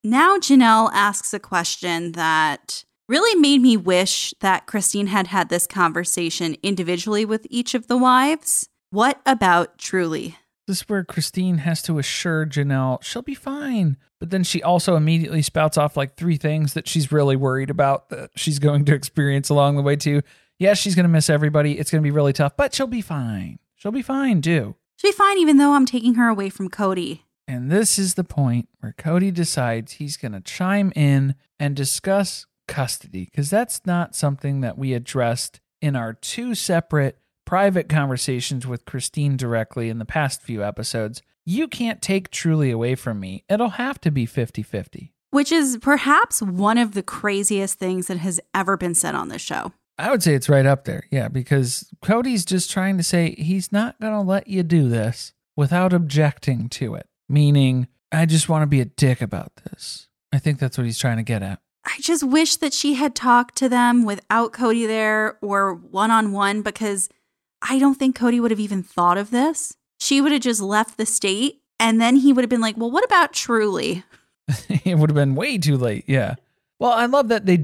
Now Janelle asks a question that really made me wish that Christine had had this conversation individually with each of the wives. What about Truly? This is where Christine has to assure Janelle she'll be fine. But then she also immediately spouts off like 3 things that she's really worried about that she's going to experience along the way too. Yeah, she's going to miss everybody. It's going to be really tough, but she'll be fine. She'll be fine too. She'll be fine even though I'm taking her away from Cody. And this is the point where Cody decides he's going to chime in and discuss custody, because that's not something that we addressed in our 2 separate private conversations with Christine directly in the past few episodes. You can't take Truly away from me. It'll have to be 50-50. Which is perhaps one of the craziest things that has ever been said on this show. I would say it's right up there. Yeah, because Cody's just trying to say he's not going to let you do this without objecting to it. Meaning, I just want to be a dick about this. I think that's what he's trying to get at. I just wish that she had talked to them without Cody there or one-on-one, because I don't think Cody would have even thought of this. She would have just left the state, and then he would have been like, well, what about Truly? It would have been way too late, yeah. Well, I love that they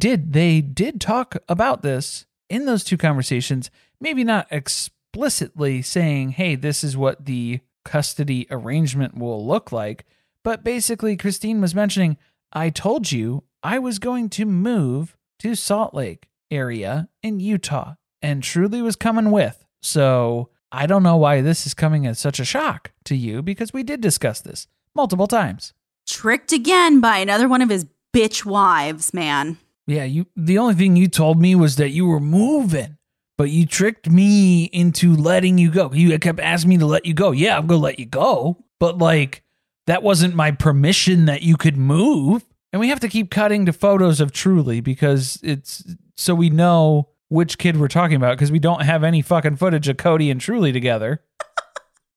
did talk about this in those two conversations, maybe not explicitly saying, hey, this is what the custody arrangement will look like, but basically Christine was mentioning, I told you I was going to move to Salt Lake area in Utah, and Truly was coming with, so I don't know why this is coming as such a shock to you, because we did discuss this multiple times. Tricked again by another one of his bitch wives, man. Yeah, the only thing you told me was that you were moving, but you tricked me into letting you go. You kept asking me to let you go. Yeah, I'm going to let you go, but like, that wasn't my permission that you could move. And we have to keep cutting to photos of Truly because it's so we know which kid we're talking about, because we don't have any fucking footage of Cody and Truly together.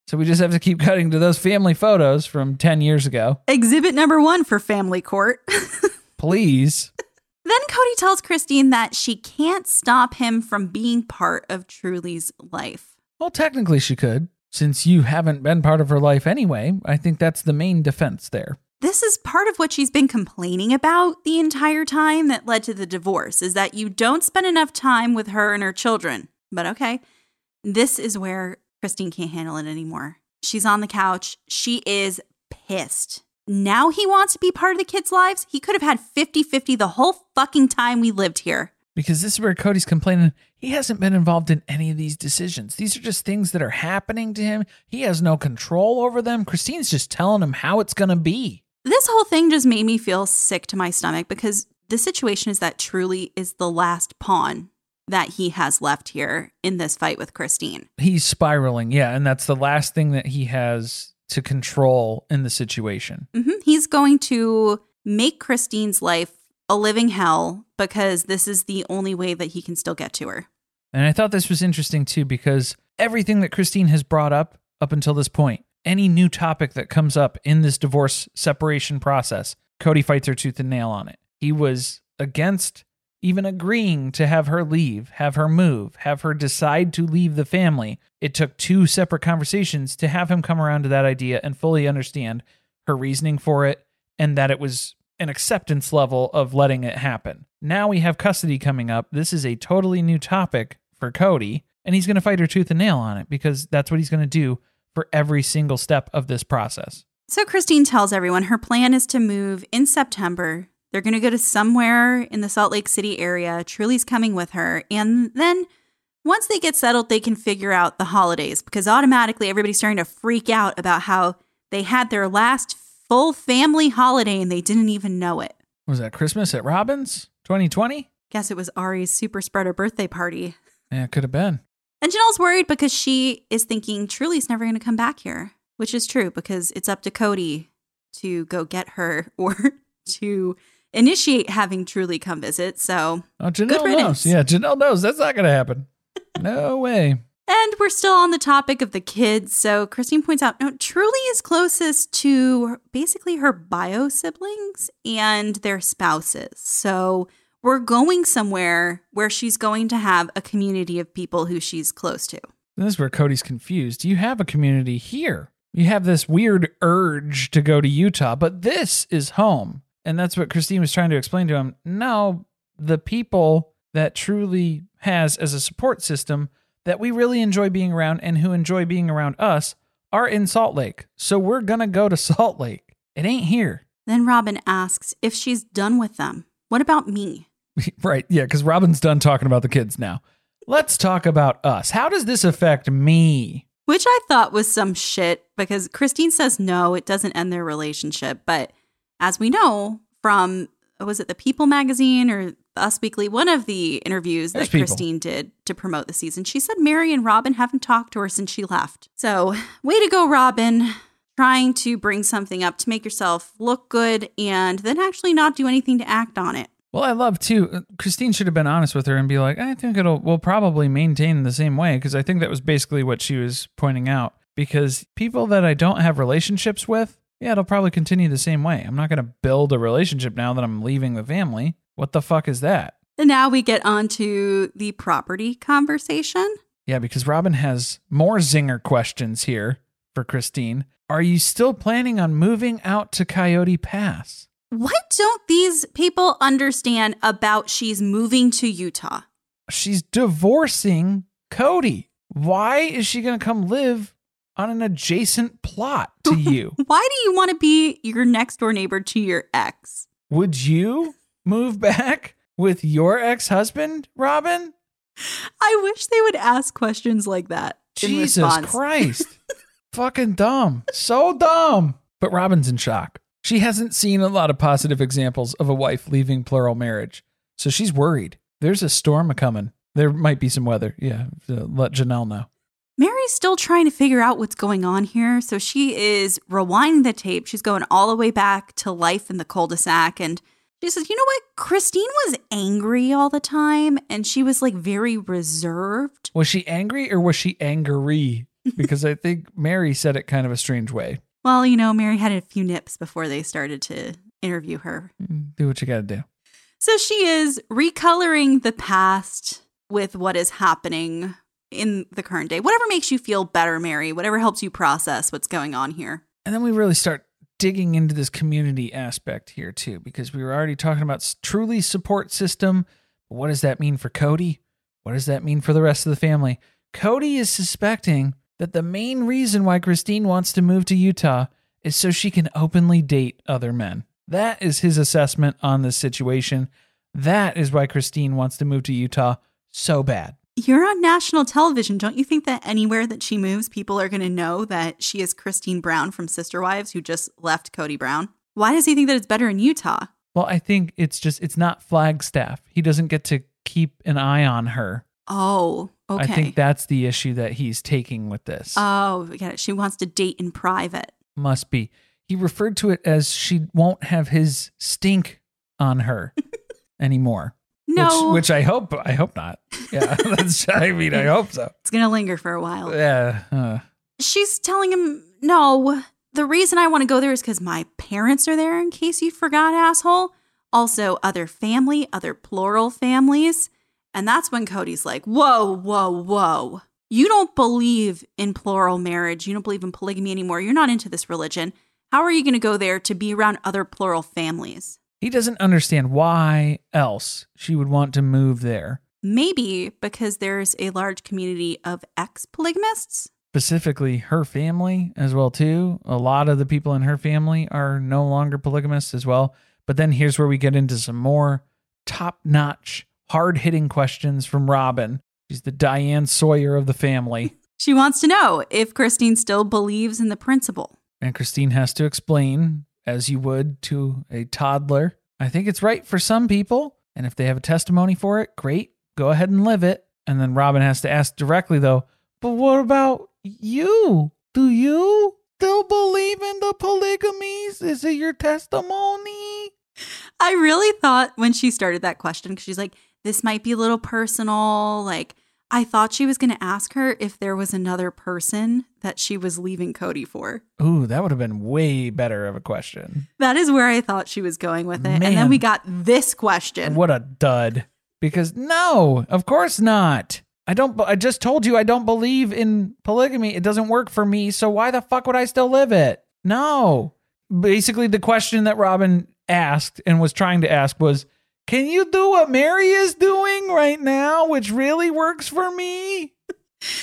So we just have to keep cutting to those family photos from 10 years ago. Exhibit number 1 for family court. Please. Then Cody tells Christine that she can't stop him from being part of Truly's life. Well, technically she could, since you haven't been part of her life anyway. I think that's the main defense there. This is part of what she's been complaining about the entire time that led to the divorce, is that you don't spend enough time with her and her children. But okay, this is where Christine can't handle it anymore. She's on the couch. She is pissed. Now he wants to be part of the kids' lives. He could have had 50-50 the whole fucking time we lived here. Because this is where Cody's complaining. He hasn't been involved in any of these decisions. These are just things that are happening to him. He has no control over them. Christine's just telling him how it's going to be. This whole thing just made me feel sick to my stomach, because the situation is that Truly is the last pawn that he has left here in this fight with Christine. He's spiraling, yeah, and that's the last thing that he has to control in the situation. Mm-hmm. He's going to make Christine's life a living hell, because this is the only way that he can still get to her. And I thought this was interesting, too, because everything that Christine has brought up until this point, any new topic that comes up in this divorce separation process, Cody fights her tooth and nail on it. He was against even agreeing to have her leave, have her move, have her decide to leave the family. It took 2 separate conversations to have him come around to that idea and fully understand her reasoning for it, and that it was an acceptance level of letting it happen. Now we have custody coming up. This is a totally new topic for Cody, and he's going to fight her tooth and nail on it, because that's what he's going to do for every single step of this process. So Christine tells everyone her plan is to move in September. They're going to go to somewhere in the Salt Lake City area. Truly's coming with her. And then once they get settled, they can figure out the holidays, because automatically everybody's starting to freak out about how they had their last full family holiday and they didn't even know it. Was that Christmas at Robin's 2020? Guess it was Ari's super spreader birthday party. Yeah, it could have been. And Janelle's worried because she is thinking Truly's never going to come back here, which is true, because it's up to Cody to go get her or to initiate having Truly come visit. So Janelle knows. Yeah, Janelle knows that's not going to happen. No way. And we're still on the topic of the kids. So Christine points out, no, Truly is closest to basically her bio siblings and their spouses. So we're going somewhere where she's going to have a community of people who she's close to. This is where Cody's confused. You have a community here. You have this weird urge to go to Utah, but this is home. And that's what Christine was trying to explain to him. No, the people that Truly has as a support system that we really enjoy being around and who enjoy being around us are in Salt Lake. So we're going to go to Salt Lake. It ain't here. Then Robin asks if she's done with them. What about me? Right. Yeah, because Robin's done talking about the kids now. Let's talk about us. How does this affect me? Which I thought was some shit, because Christine says no, it doesn't end their relationship, but as we know from, was it the People magazine or Us Weekly, one of the interviews that Christine did to promote the season, she said Mary and Robin haven't talked to her since she left. So way to go, Robin, trying to bring something up to make yourself look good and then actually not do anything to act on it. Well, I love, too, Christine should have been honest with her and be like, I think we'll probably maintain the same way, because I think that was basically what she was pointing out, because people that I don't have relationships with, yeah, it'll probably continue the same way. I'm not going to build a relationship now that I'm leaving the family. What the fuck is that? And now we get on to the property conversation. Yeah, because Robin has more zinger questions here for Christine. Are you still planning on moving out to Coyote Pass? What don't these people understand about she's moving to Utah? She's divorcing Cody. Why is she going to come live on an adjacent plot to you? Why do you want to be your next door neighbor to your ex? Would you move back with your ex-husband, Robin? I wish they would ask questions like that. Jesus Christ. Fucking dumb. So dumb. But Robin's in shock. She hasn't seen a lot of positive examples of a wife leaving plural marriage. So she's worried. There's a storm a-coming. There might be some weather. Yeah, let Janelle know. Mary's still trying to figure out what's going on here. So she is rewinding the tape. She's going all the way back to life in the cul-de-sac. And she says, you know what? Christine was angry all the time. And she was like very reserved. Was she angry or was she angry? Because I think Mary said it kind of a strange way. Well, you know, Mary had a few nips before they started to interview her. Do what you got to do. So she is recoloring the past with what is happening in the current day. Whatever makes you feel better, Mary. Whatever helps you process what's going on here. And then we really start digging into this community aspect here, too, because we were already talking about truly support system. But what does that mean for Cody? What does that mean for the rest of the family? Cody is suspecting that the main reason why Christine wants to move to Utah is so she can openly date other men. That is his assessment on this situation. That is why Christine wants to move to Utah so bad. You're on national television. Don't you think that anywhere that she moves, people are going to know that she is Christine Brown from Sister Wives who just left Cody Brown? Why does he think that it's better in Utah? Well, I think it's just, it's not Flagstaff. He doesn't get to keep an eye on her. Oh, okay. I think that's the issue that he's taking with this. Oh, I get it. She wants to date in private. Must be. He referred to it as she won't have his stink on her anymore. No. Which I hope not. Yeah, that's, I mean, I hope so. It's going to linger for a while. Yeah. She's telling him, no, the reason I want to go there is because my parents are there, in case you forgot, asshole. Also, other family, other plural families. And that's when Cody's like, whoa, whoa, whoa. You don't believe in plural marriage. You don't believe in polygamy anymore. You're not into this religion. How are you going to go there to be around other plural families? He doesn't understand why else she would want to move there. Maybe because there's a large community of ex-polygamists. Specifically her family as well, too. A lot of the people in her family are no longer polygamists as well. But then here's where we get into some more top-notch, hard-hitting questions from Robin. She's the Diane Sawyer of the family. She wants to know if Christine still believes in the principle. And Christine has to explain, as you would to a toddler, I think it's right for some people, and if they have a testimony for it, great, go ahead and live it. And then Robin has to ask directly, though, but what about you? Do you still believe in the polygamies? Is it your testimony? I really thought when she started that question, because she's like, this might be a little personal. Like, I thought she was going to ask her if there was another person that she was leaving Cody for. Ooh, that would have been way better of a question. That is where I thought she was going with it. Man. And then we got this question. What a dud. Because no, of course not. I just told you I don't believe in polygamy. It doesn't work for me. So why the fuck would I still live it? No. Basically, the question that Robin asked and was trying to ask was, can you do what Mary is doing right now, which really works for me?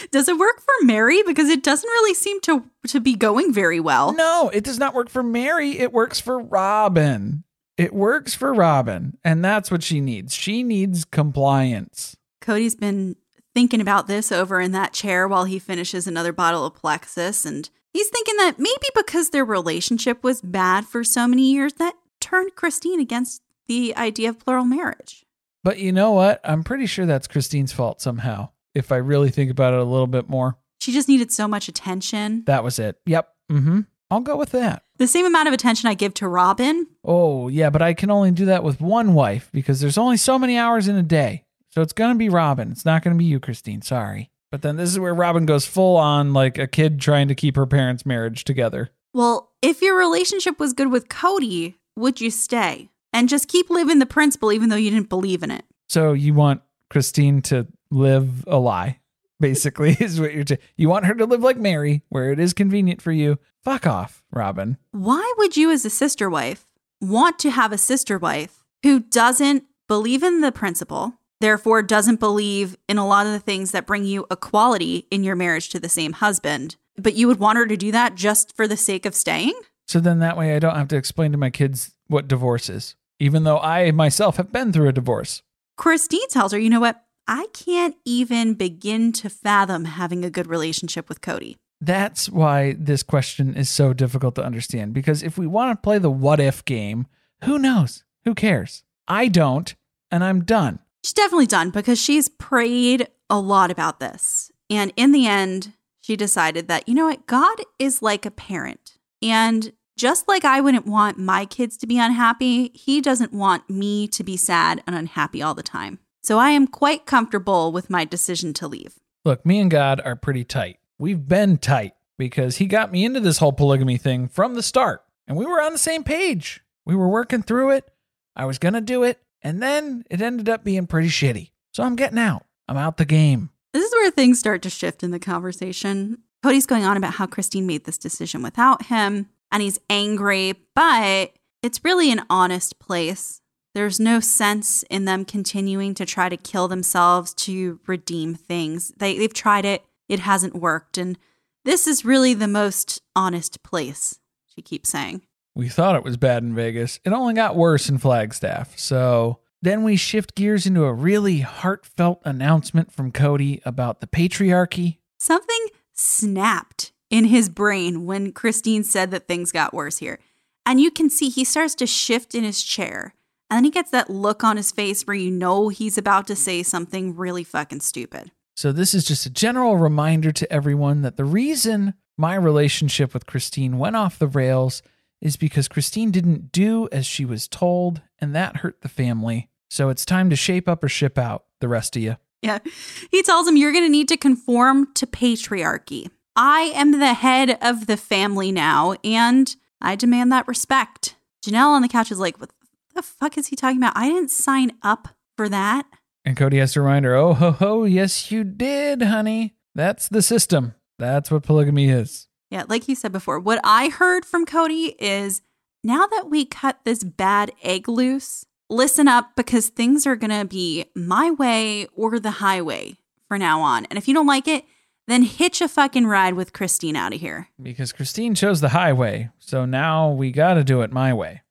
Does it work for Mary? Because it doesn't really seem to be going very well. No, it does not work for Mary. It works for Robin. It works for Robin. And that's what she needs. She needs compliance. Cody's been thinking about this over in that chair while he finishes another bottle of Plexus. And he's thinking that maybe because their relationship was bad for so many years, that turned Christine against the idea of plural marriage. But you know what? I'm pretty sure that's Christine's fault somehow, if I really think about it a little bit more. She just needed so much attention. That was it. Yep. Mm-hmm. I'll go with that. The same amount of attention I give to Robin. Oh, yeah, but I can only do that with one wife because there's only so many hours in a day. So it's going to be Robin. It's not going to be you, Christine. Sorry. But then this is where Robin goes full on like a kid trying to keep her parents' marriage together. Well, if your relationship was good with Cody, would you stay? and just keep living the principle, even though you didn't believe in it. So you want Christine to live a lie, basically, is what you're saying. You want her to live like Mary, where it is convenient for you. Fuck off, Robin. Why would you as a sister wife want to have a sister wife who doesn't believe in the principle, therefore doesn't believe in a lot of the things that bring you equality in your marriage to the same husband, but you would want her to do that just for the sake of staying? So then that way I don't have to explain to my kids what divorce is, even though I myself have been through a divorce. Christine tells her, you know what? I can't even begin to fathom having a good relationship with Cody. That's why this question is so difficult to understand, because if we want to play the what if game, who knows? Who cares? I don't, and I'm done. She's definitely done because she's prayed a lot about this. And in the end, she decided that, you know what? God is like a parent. And just like I wouldn't want my kids to be unhappy, he doesn't want me to be sad and unhappy all the time. So I am quite comfortable with my decision to leave. Look, me and God are pretty tight. We've been tight because he got me into this whole polygamy thing from the start. And we were on the same page. We were working through it. I was going to do it. And then it ended up being pretty shitty. So I'm getting out. I'm out the game. This is where things start to shift in the conversation. Cody's going on about how Christine made this decision without him. And he's angry, but it's really an honest place. There's no sense in them continuing to try to kill themselves to redeem things. They've tried it. It hasn't worked. And this is really the most honest place, she keeps saying. We thought it was bad in Vegas. It only got worse in Flagstaff. So then we shift gears into a really heartfelt announcement from Cody about the patriarchy. Something snapped in his brain when Christine said that things got worse here. And you can see he starts to shift in his chair. And then he gets that look on his face where you know he's about to say something really fucking stupid. So this is just a general reminder to everyone that the reason my relationship with Christine went off the rails is because Christine didn't do as she was told, and that hurt the family. So it's time to shape up or ship out, the rest of you. Yeah. He tells him, you're going to need to conform to patriarchy. I am the head of the family now, and I demand that respect. Janelle on the couch is like, what the fuck is he talking about? I didn't sign up for that. And Cody has to remind her, oh, ho, ho, yes, you did, honey. That's the system. That's what polygamy is. Yeah, like you said before, what I heard from Cody is, now that we cut this bad egg loose, listen up, because things are going to be my way or the highway for now on. And if you don't like it, then hitch a fucking ride with Christine out of here. Because Christine chose the highway, so now we got to do it my way.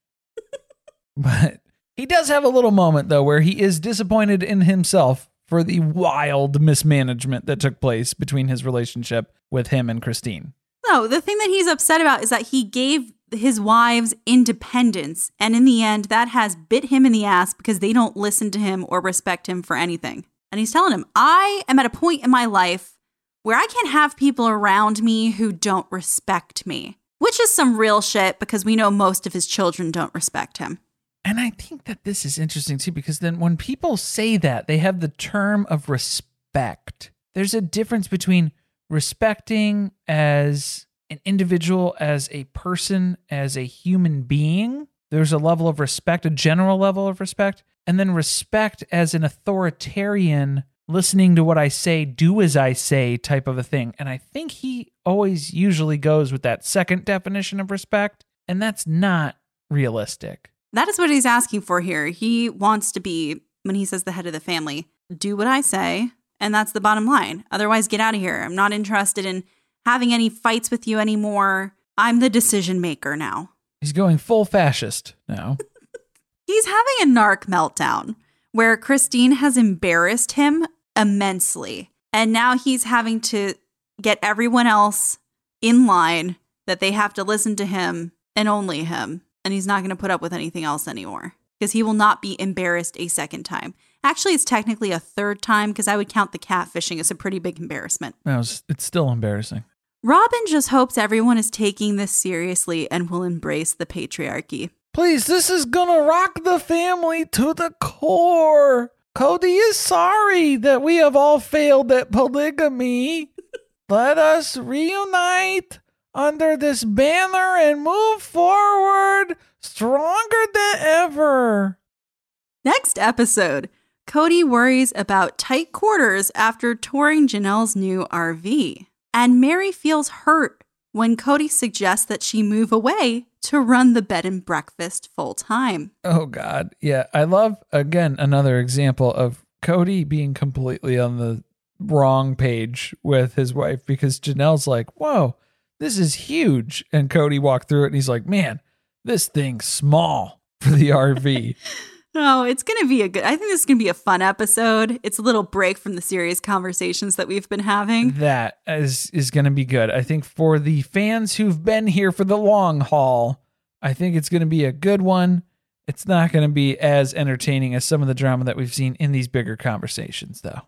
But he does have a little moment, though, where he is disappointed in himself for the wild mismanagement that took place between his relationship with him and Christine. No, the thing that he's upset about is that he gave his wives independence. And in the end, that has bit him in the ass because they don't listen to him or respect him for anything. And he's telling him, I am at a point in my life where I can't have people around me who don't respect me, which is some real shit because we know most of his children don't respect him. And I think that this is interesting, too, because then when people say that, they have the term of respect. There's a difference between respecting as an individual, as a person, as a human being. There's a level of respect, a general level of respect, and then respect as an authoritarian, listening to what I say, do as I say type of a thing. And I think he always usually goes with that second definition of respect, and that's not realistic. That is what he's asking for here. He wants to be, when he says the head of the family, do what I say, and that's the bottom line. Otherwise, get out of here. I'm not interested in having any fights with you anymore. I'm the decision maker now. He's going full fascist now. He's having a narc meltdown where Christine has embarrassed him immensely. And now he's having to get everyone else in line that they have to listen to him and only him. And he's not going to put up with anything else anymore because he will not be embarrassed a second time. Actually, it's technically a third time because I would count the catfishing as a pretty big embarrassment. No, it's still embarrassing. Robin just hopes everyone is taking this seriously and will embrace the patriarchy. Please, this is going to rock the family to the core. Cody is sorry that we have all failed at polygamy. Let us reunite. under this banner and move forward stronger than ever. Next episode, Cody worries about tight quarters after touring Janelle's new RV. And Mary feels hurt when Cody suggests that she move away to run the bed and breakfast full time. Oh, God. Yeah. I love, again, another example of Cody being completely on the wrong page with his wife, because Janelle's like, whoa, this is huge. And Cody walked through it and he's like, man, this thing's small for the RV. Oh, it's going to be I think this is going to be a fun episode. It's a little break from the serious conversations that we've been having. That is going to be good. I think for the fans who've been here for the long haul, I think it's going to be a good one. It's not going to be as entertaining as some of the drama that we've seen in these bigger conversations, though.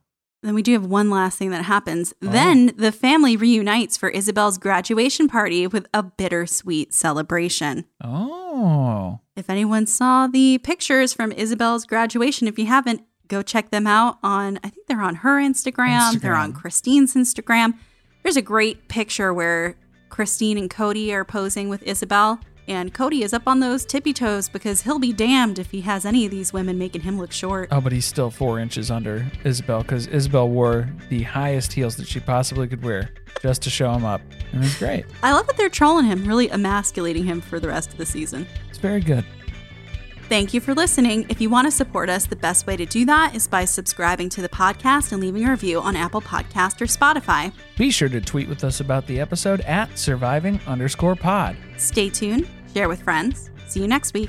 Then we do have one last thing that happens. Oh. Then the family reunites for Isabel's graduation party with a bittersweet celebration. Oh. If anyone saw the pictures from Isabel's graduation, if you haven't, go check them out on, I think they're on her Instagram. They're on Christine's Instagram. There's a great picture where Christine and Cody are posing with Isabel, and Cody is up on those tippy toes because he'll be damned if he has any of these women making him look short. Oh, but he's still 4 inches under Isabel because Isabel wore the highest heels that she possibly could wear just to show him up. And it was great. I love that they're trolling him, really emasculating him for the rest of the season. Very good. Thank you for listening. If you want to support us, the best way to do that is by subscribing to the podcast and leaving a review on Apple Podcasts or Spotify. Be sure to tweet with us about the episode at @surviving_pod. Stay tuned, share with friends. See you next week.